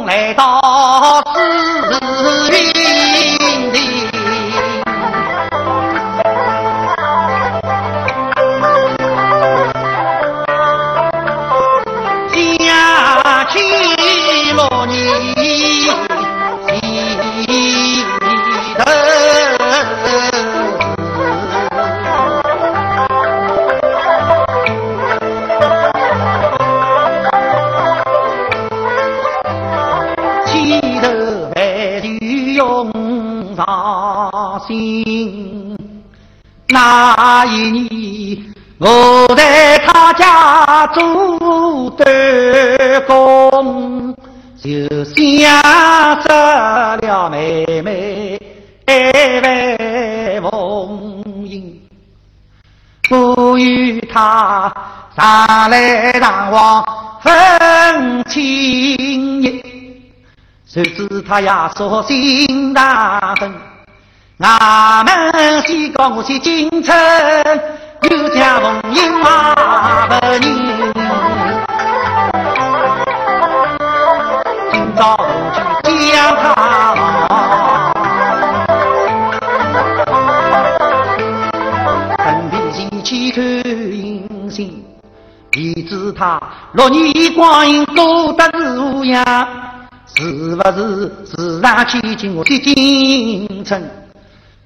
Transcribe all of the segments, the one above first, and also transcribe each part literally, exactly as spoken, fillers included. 送来到紫云的，想起了你记得。那一年我在他家做短工，就想着了妹妹万凤英，我与他常来常往分亲热，谁知他也说心大分，俺们西个我去进城，有家逢迎马不宁。今朝我去将他望，身边行乞看银杏，便知他六年光阴过得是无恙，是不是时常牵起我去进城？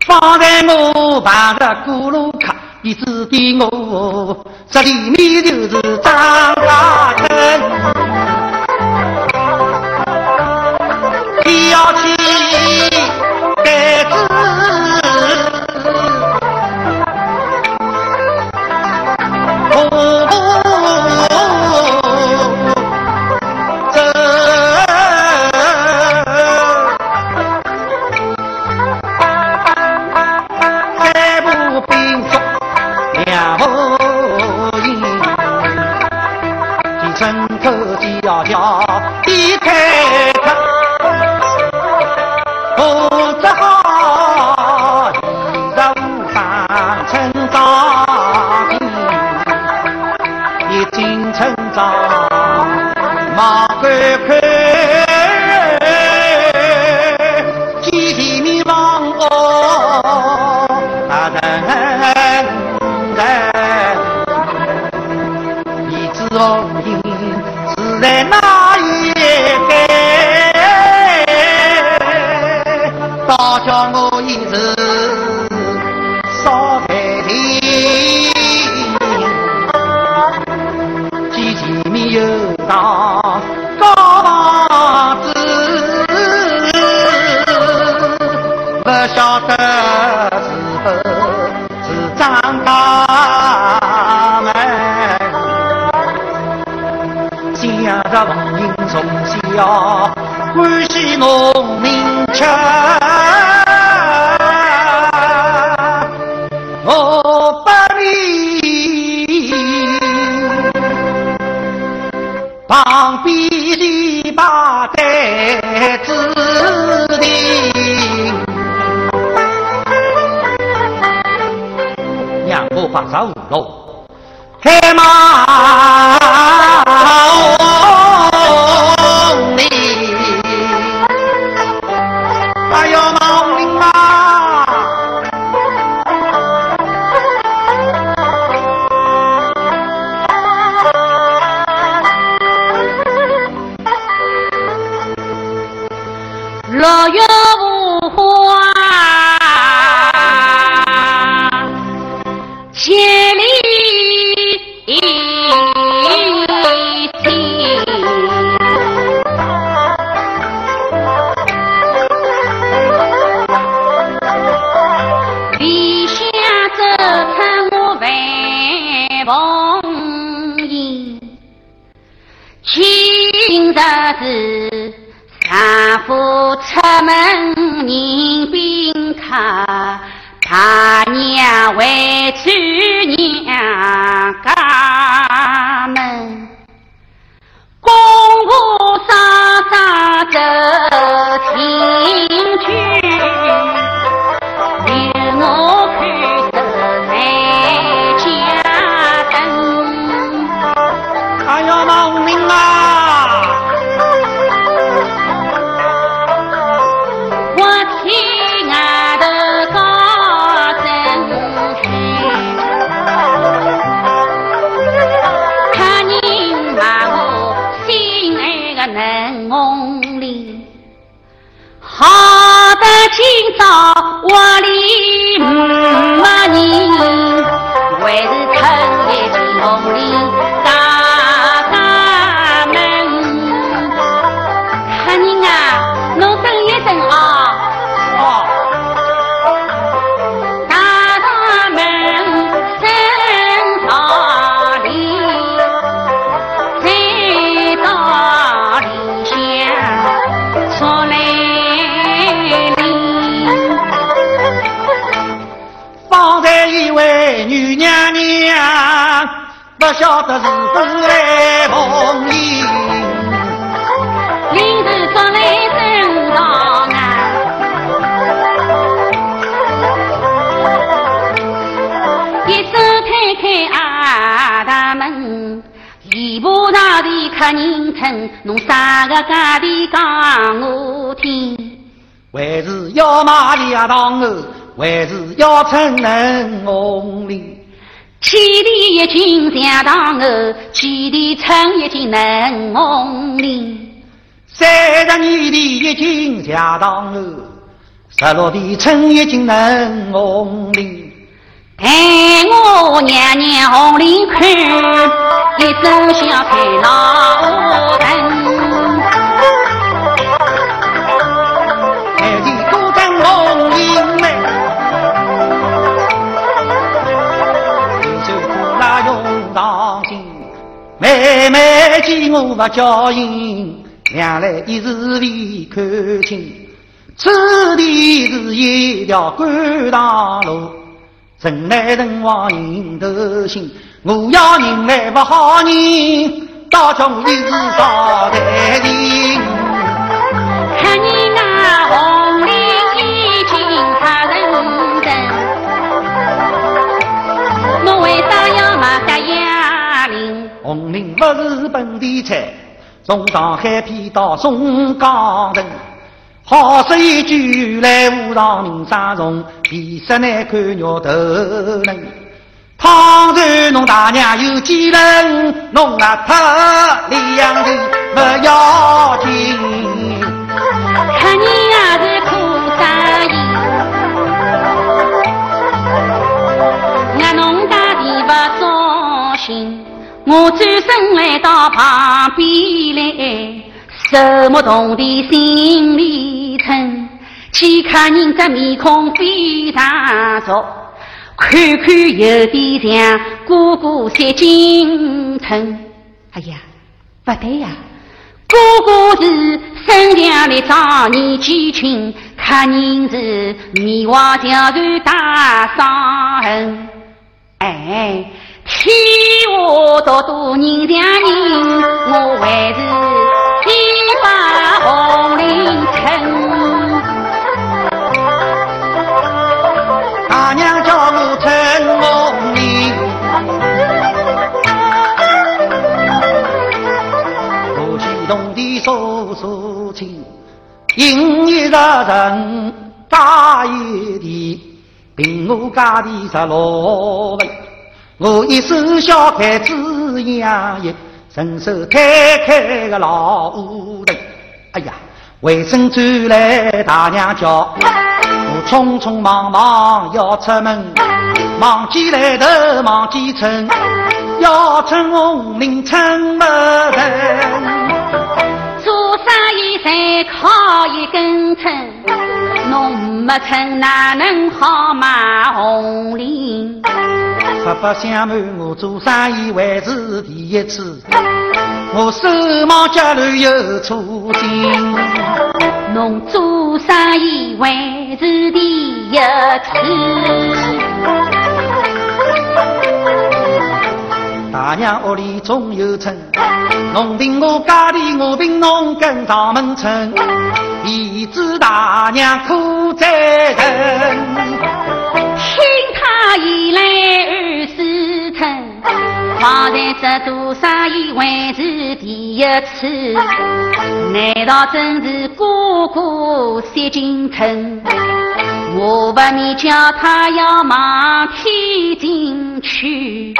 放在我旁的咕噜卡，你指点我，这里面就是张大春。你要去得知，我哎呀，老命啊！梦里，好的今朝我里没你，还是困在进梦里打打闷。客人啊，侬等一等啊。哦。打打闷，身上里，再到里向出来哩。方才一位女娘娘，不晓得是不是来梦里。临时找来正堂啊，一手推开阿大门，篱笆上的客人称，侬啥个价钿讲我听？还是要买里啊当头，还是要称能红里？几钿一斤像糖藕，几钿称一斤能红里？三十二钿一斤像糖藕，十六钿称一斤能红里。待我娘娘红里看，一手小菜老藤，还是多灯红里美，一手苦辣用当心，妹妹见我不叫应，娘来一时未看清，此地是一条官塘路。人来人往人头心，我要人来不好人，倒叫我一时少淡定。客人啊，红领已经擦认真，侬为啥要买个哑铃？红领不是本地菜，从上海批到松江城。好说一句来无常名沙虫，皮色难看肉头嫩。倘然侬大娘有几人，侬拿他两头不要紧。客人啊是苦生意，俺侬大地不忠心，我转身来到旁边来。手摸铜的心里沉，去看人家面孔变大浊，看看有点像哥哥三斤称。哎呀，不对呀，哥哥是身强力壮年纪轻，看人是面黄憔然大伤痕。哎，天下多多人像人，我还是。一把红绫撑，大娘叫我撑红绫，我去农地收收青，饮一茶人家一地，凭我家地十六分，我一手小筷子洋溢。伸手推开个老屋头，哎呀，回身转来大娘叫，我匆匆忙忙要出门，忘记来头忘记称，要称红绫称不成。做生意侪靠一根秤，侬没称哪能好买红绫？实不相瞒，我做生意还是第一次，我手忙脚乱又粗心。侬做生意还是第一次，大娘屋里总有称，侬凭我家里，我凭侬跟上门称，岂知大娘苦在人，听她一来。放在这做生意还是第一次，难道真是哥哥三斤称？我不免叫他要往天津去，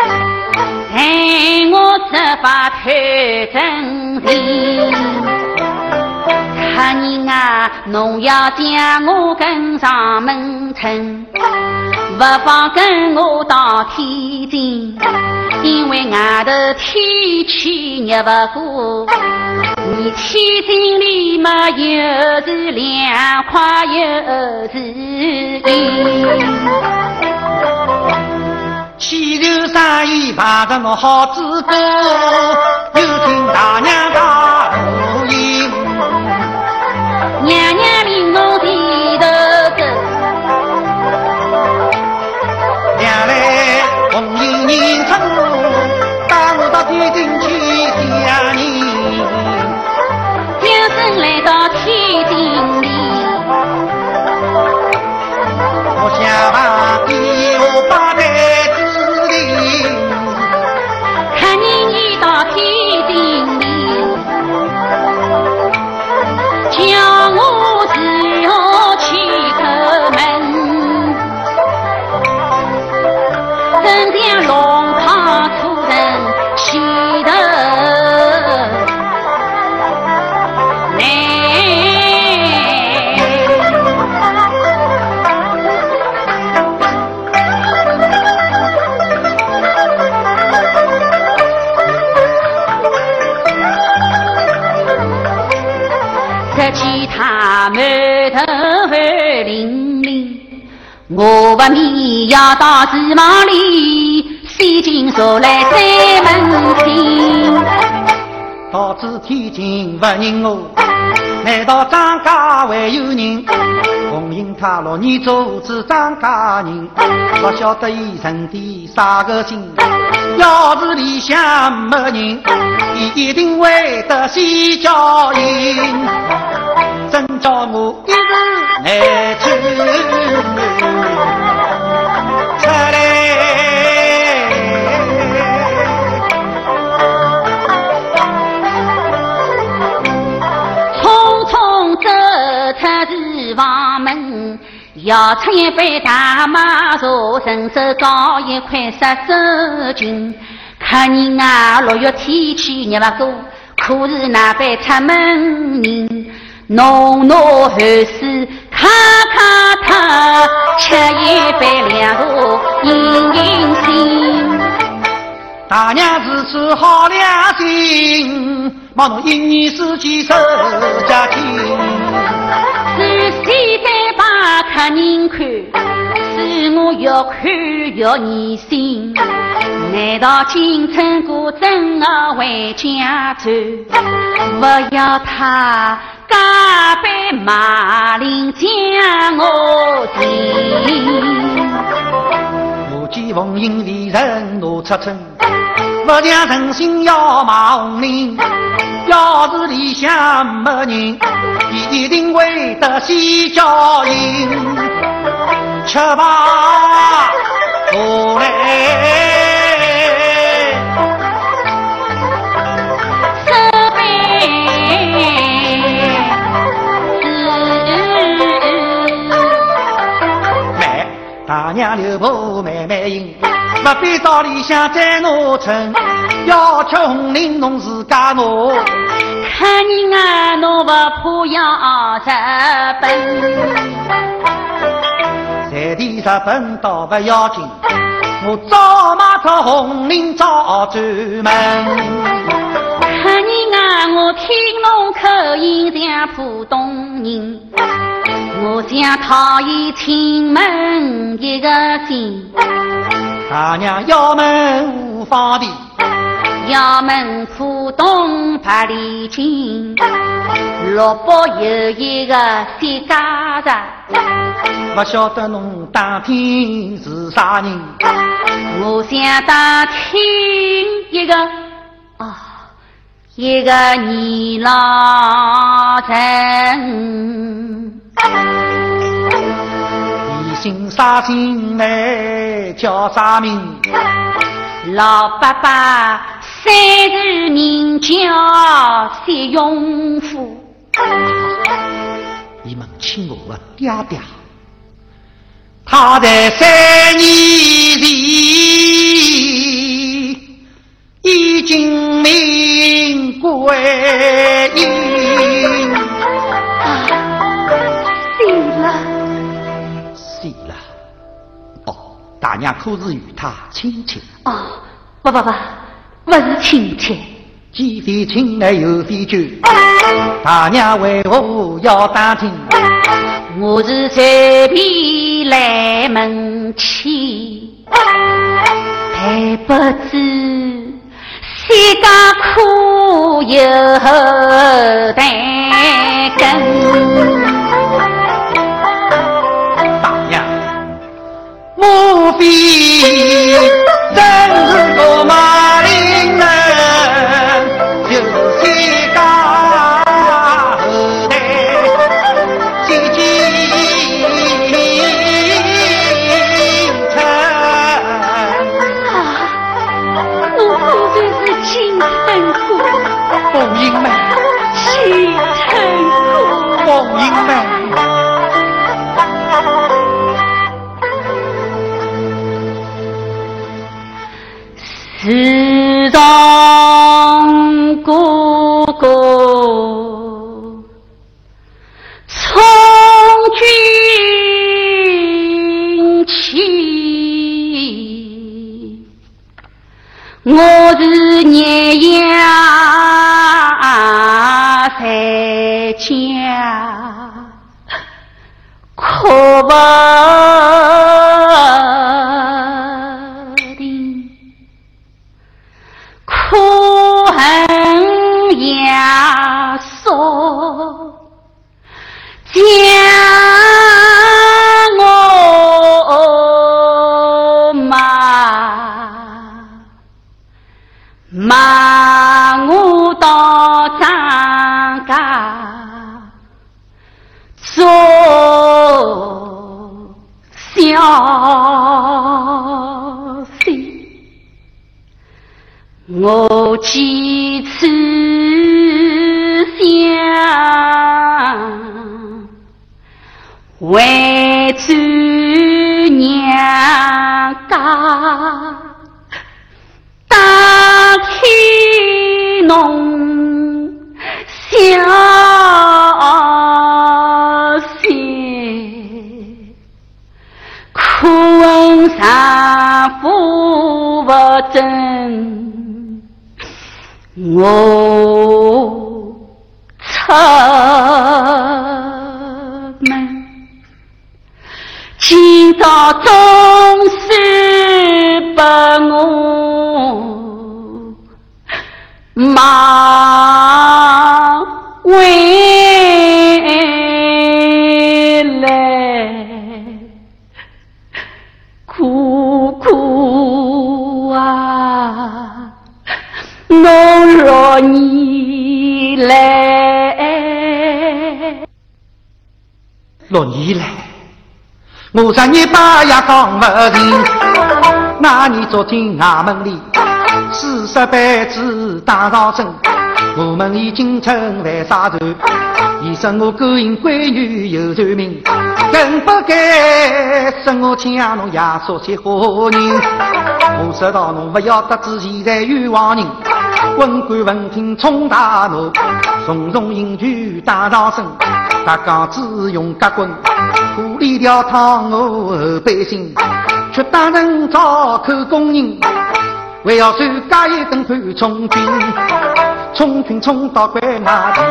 但我只把头真心。侬要将我跟上门城，不妨跟我到天津，因为外头天气热不过，你天津里嘛又是凉快又是阴。前头生意办得么好知道，又听大娘大鼓励，娘娘命我低头走，娘来红杏人称带我到天津去见你，就算来到天津里，我想把你我把你看你一到天津里，叫我只好去叩门，怎将龙袍出人西头。他满头汗淋漓，我不免要到厨房里洗净茶来三门清。到此天津不认我，难道张家还有人？红杏他六年做主张家人，不晓得伊存点啥个心。要是里向没人，伊一定会得西郊人。真叫我一时难去出来，匆匆走出厨房门，舀出一杯大麻茶，顺手找一块杀手巾。看人啊，六月天气热不过，可是哪般出门人？浓浓汗水咔咔咔，吃一杯凉茶饮饮心。大娘是处好良心，望侬一年四季守家亲。是谁在把客人看？是我越看越疑心。难道金城哥真的回家走？不要他。加倍马铃将我提，我见逢迎的人我出征，不讲诚心要骂红林，要是里向没人，一定会得西郊营，吃吧我来。大娘留步慢慢饮，不必到里向再拿称，要吃红菱侬自家拿。看人啊，侬不怕要日本？在地日本倒不要紧，我早买只红菱早专门。看人啊，我听侬口音像浦东人。我想讨一亲门一个心，大娘要门无方地，要门浦东八里近，萝卜有一个西家人，不晓得侬当天是啥人？我想当天一个哦，一个泥老人。你姓啥姓来叫啥名？老伯伯三十名叫谢永富。你问清我的爹爹，他在三年前已经命归阴。娘可是与他亲切？哦，不不不，不是亲切。既非亲来又非旧，大娘为何要打听？我是随便来问起，还不知世间苦有但根。莫非真是个马林人，有些家后代几几成？啊，我果然是金城姑。凤英妹，金城姑。凤英妹。自从哥哥从军起，我是日夜在家，可不。将我骂，骂我到张家做小事，我几次想。为祖娘家打开侬小心，可问丈夫不真，我错。今朝总是把我骂回来，姑姑啊，我若你来，若你来。我昨日把也讲不停，那年走进衙门里，四十板子打上针，我们已经成犯杀头。医生我勾引闺女有罪名，更不该说我抢侬爷做些好人。我知道侬不要得志，现在冤枉人。文官闻听冲大怒，重重刑具打上身，夹杠子用夹棍。苦里条烫我后背心，却打人招口供人，还要参加一顿判充军，充军充到关外地，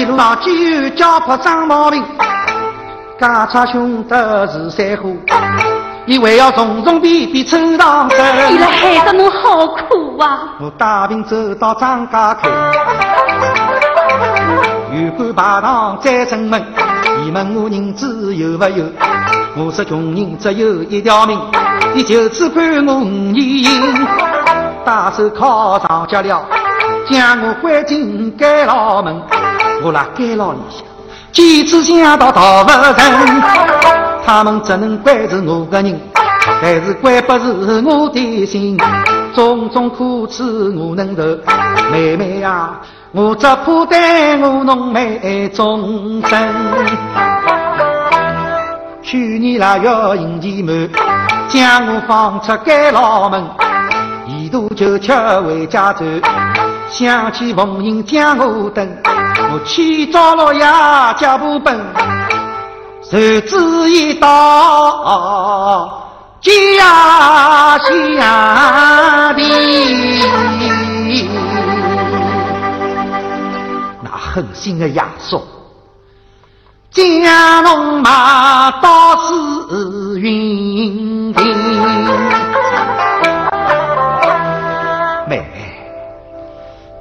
一路上酒交迫长毛病，家差凶得是山火，伊还要重重遍遍抽上手，伊拉害得侬好苦啊！我带病走到张家口，县官排堂再审问。你问我银子有不有？我说穷人只有一条命，你就只判我五年刑。大手铐上脚了，将我关进监牢门。我辣监牢里向几次想逃逃不成，他们只能关住我个人，但是关不住我的心。种种苦楚我能受，妹妹啊！我只怕对我浓眉忠贞。去年腊月刑期满，将我放出监牢门，沿途就吃回家走。想起逢迎将我等，我千朝老爷脚步奔。手指一刀家下地。那狠心的亚叔将侬卖到紫云亭，妹妹，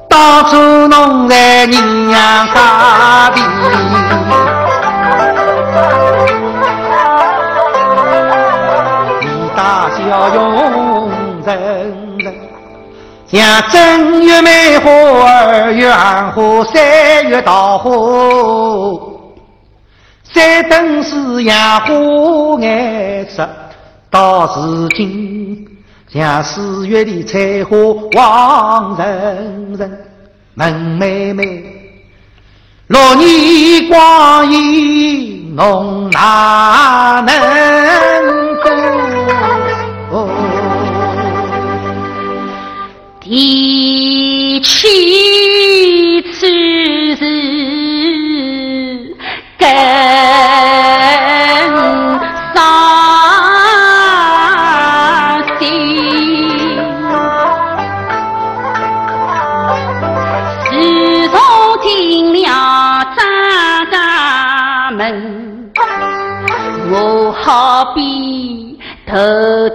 当初侬在娘家地，你大小用人人，像正月梅花，二月杏花，三月桃花。再等是杨花颜色，到如今像四月的彩花黄澄澄。问妹妹，六年光阴侬哪能过？第七次是该。好比头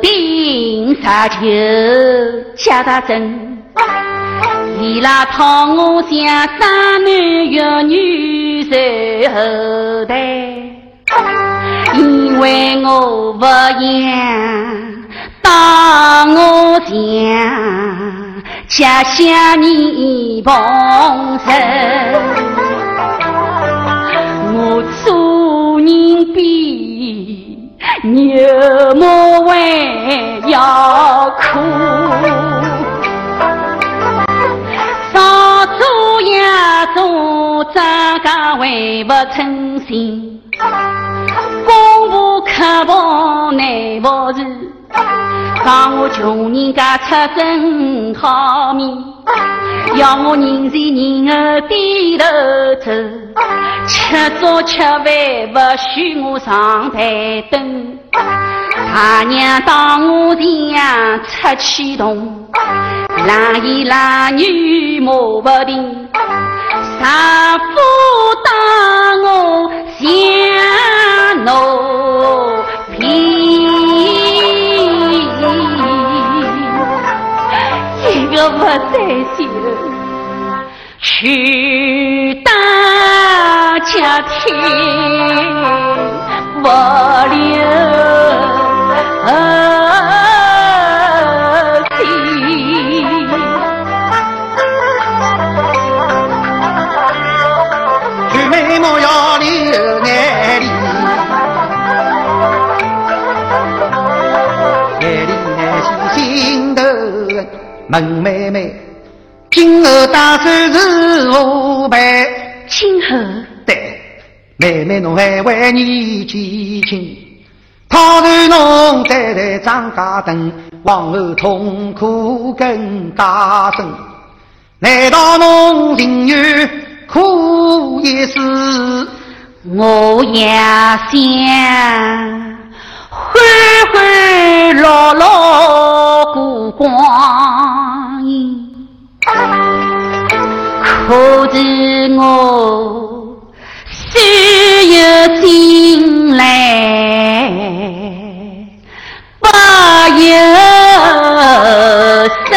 顶杀球下大针，伊拉讨我像渣男玉女在后台，因为我不养，当我像家乡人碰瓷，我做人比牛魔为要哭，少做呀做咋个为不称心，功夫刻薄难不住，让我穷人家出身好命，要我人前人后低头走，吃早吃饭不许我上台灯，他娘当我像出气筒，男一男女摸不定，丈夫当我像奴婢，一个不在心去大家庭我留地，举眉目要留眼里，眼里眼心心头问妹妹，今后打算是何办？今后对，妹妹侬还为年纪轻，倘若侬待在张家屯，往后痛苦更加深。难道侬情愿苦一世？我也想欢欢乐乐过光阴。可是我岁月进来不由身，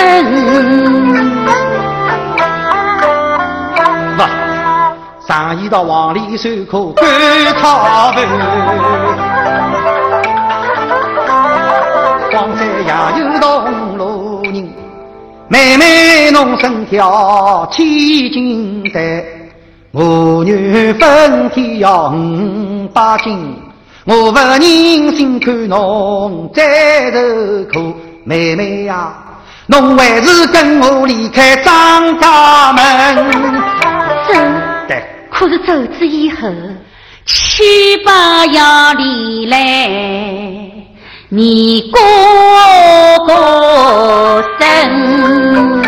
不上一到往里水口干草根，光在也有动路人，妹妹侬身挑千斤担，我女分天要五百斤，我不忍心看侬再受苦，妹妹呀、啊，侬还是跟我离开张家门。走，对，可是走之以后，千把要离来。你哥哥生，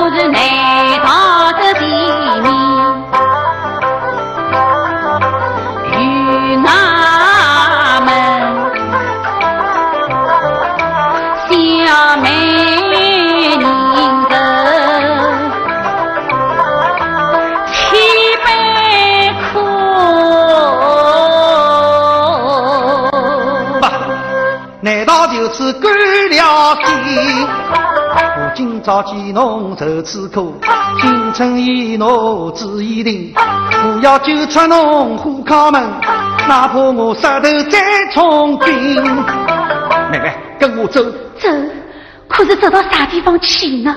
不知内道的秘密与俺们小美人的七杯苦。不，难道就是干了的？我今朝见侬受此苦，青春已挪志已定。我要救出侬虎口门，哪怕我杀头再充军。妹妹，跟我走。走？可是走到啥地方去呢？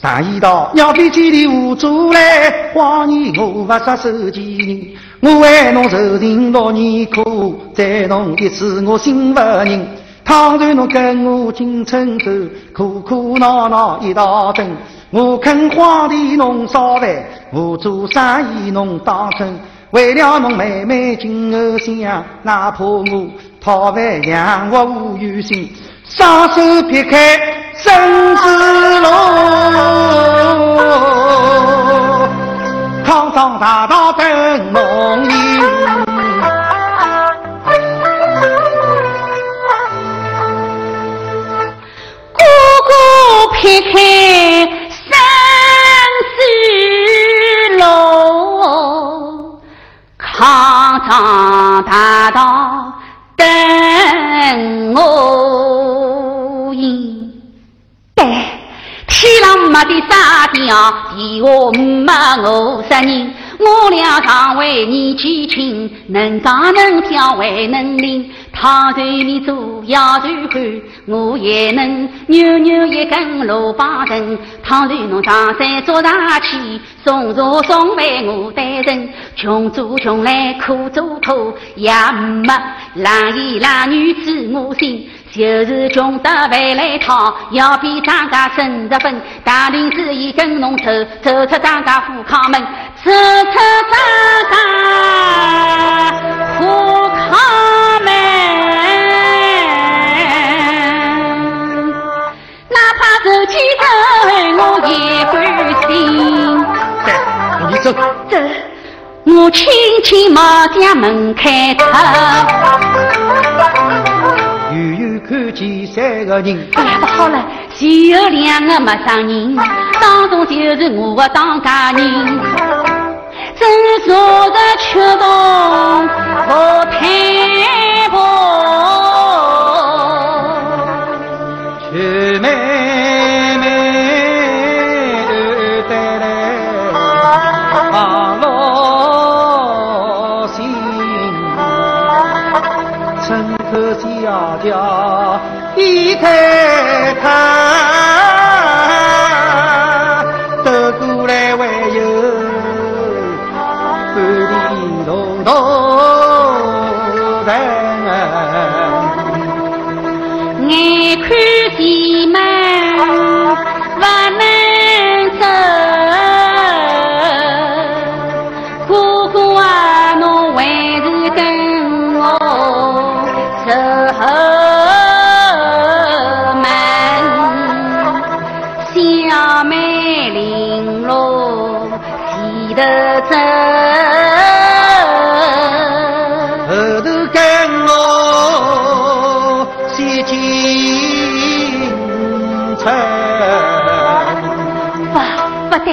上一道鸟飞千里无阻来，谎言我不杀手前人。我为侬受尽六年苦，再侬一次我心不忍。倘若侬跟我进城头，苦苦闹闹一道等，我肯荒地侬烧饭，我做生意侬当真。为了侬妹妹今后想，哪怕我讨饭让我无怨心，双手撇开生死路，康庄大道等侬人。撇开生死路，康庄大道等我行。对，天上没得啥鸟，地下没我啥人。我俩常为年纪轻，能唱能跳还能灵。倘若你做要传汉，我也能扭扭一根罗棒绳。倘若侬上山捉大去，送茶送饭我担承。穷做穷来苦做苦，也没郎爷郎女知我心。就是穷得饭来讨，要比张家省着分。大林子已跟侬走，走出张家虎口门，走出张家虎口门。哪怕走几走，我也欢心。对，你走。走，我轻轻摸将门开出。远远看见三个人，哎呀，不好了，前后两个陌生人，当中就是我的当家人。正坐着吃东我太婆，吃妹妹的带来忙碌心，真可惜。家家一太太得过来外游，不离同同在人。眼看前门不能走，哥哥啊，侬还是跟我走。后门小妹零落记得走，后头跟我洗金城。不不对，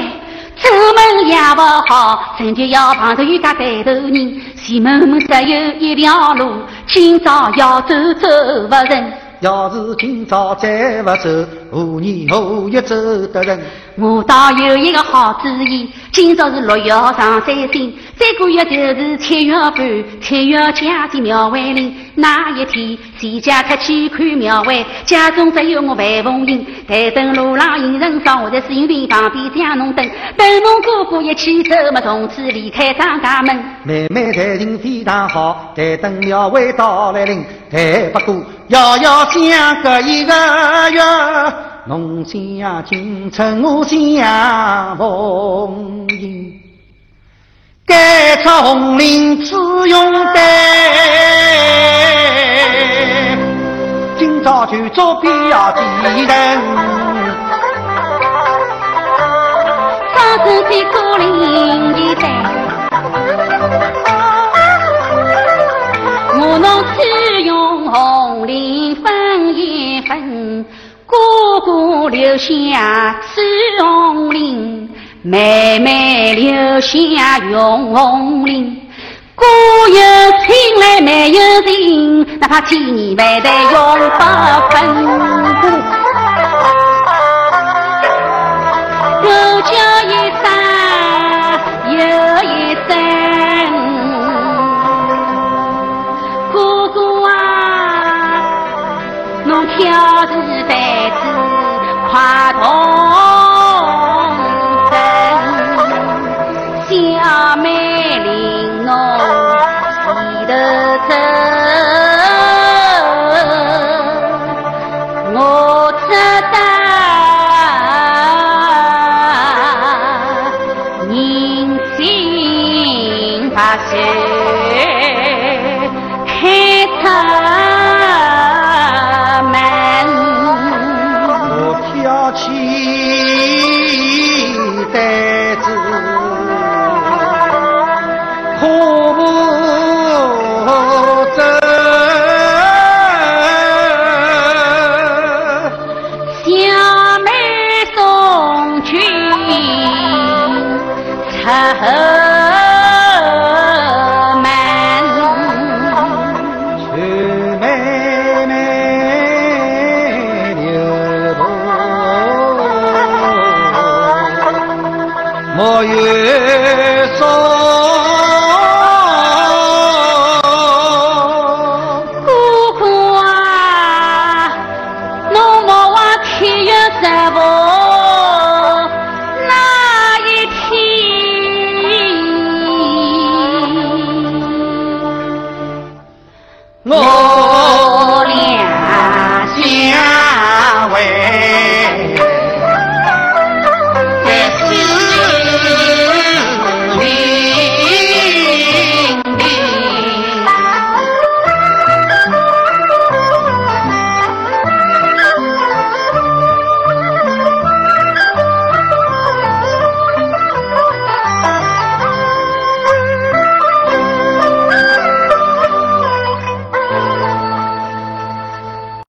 走门也不好，成就要碰着一家带头人。前门门只有一条路，今朝要走走不成。要是今朝再不走，何年何月走得成？我倒有一个好主意，今朝是六月上三星，再过月就是七月半，七月家进庙会岭。那一天全家出去看庙会，家中只有我范凤英。但等路上行人少，我在水云亭旁边将侬等，等侬哥哥一起走，么从此离开张家门。妹妹才情非常好，但等庙会到来临，但不过遥遥相隔一个月，侬想进城，我想凤英。该出红绫朱用带，今朝就做比要几人。明的灯，我能只用红绫分一分，哥哥留下紫红绫，妹妹留下用红绫。哥有情来妹有情，哪怕千年万代永不分割。有叫一声又一声，哥哥啊，侬挑起担子快同分，小妹领侬前头走，我出得。我也说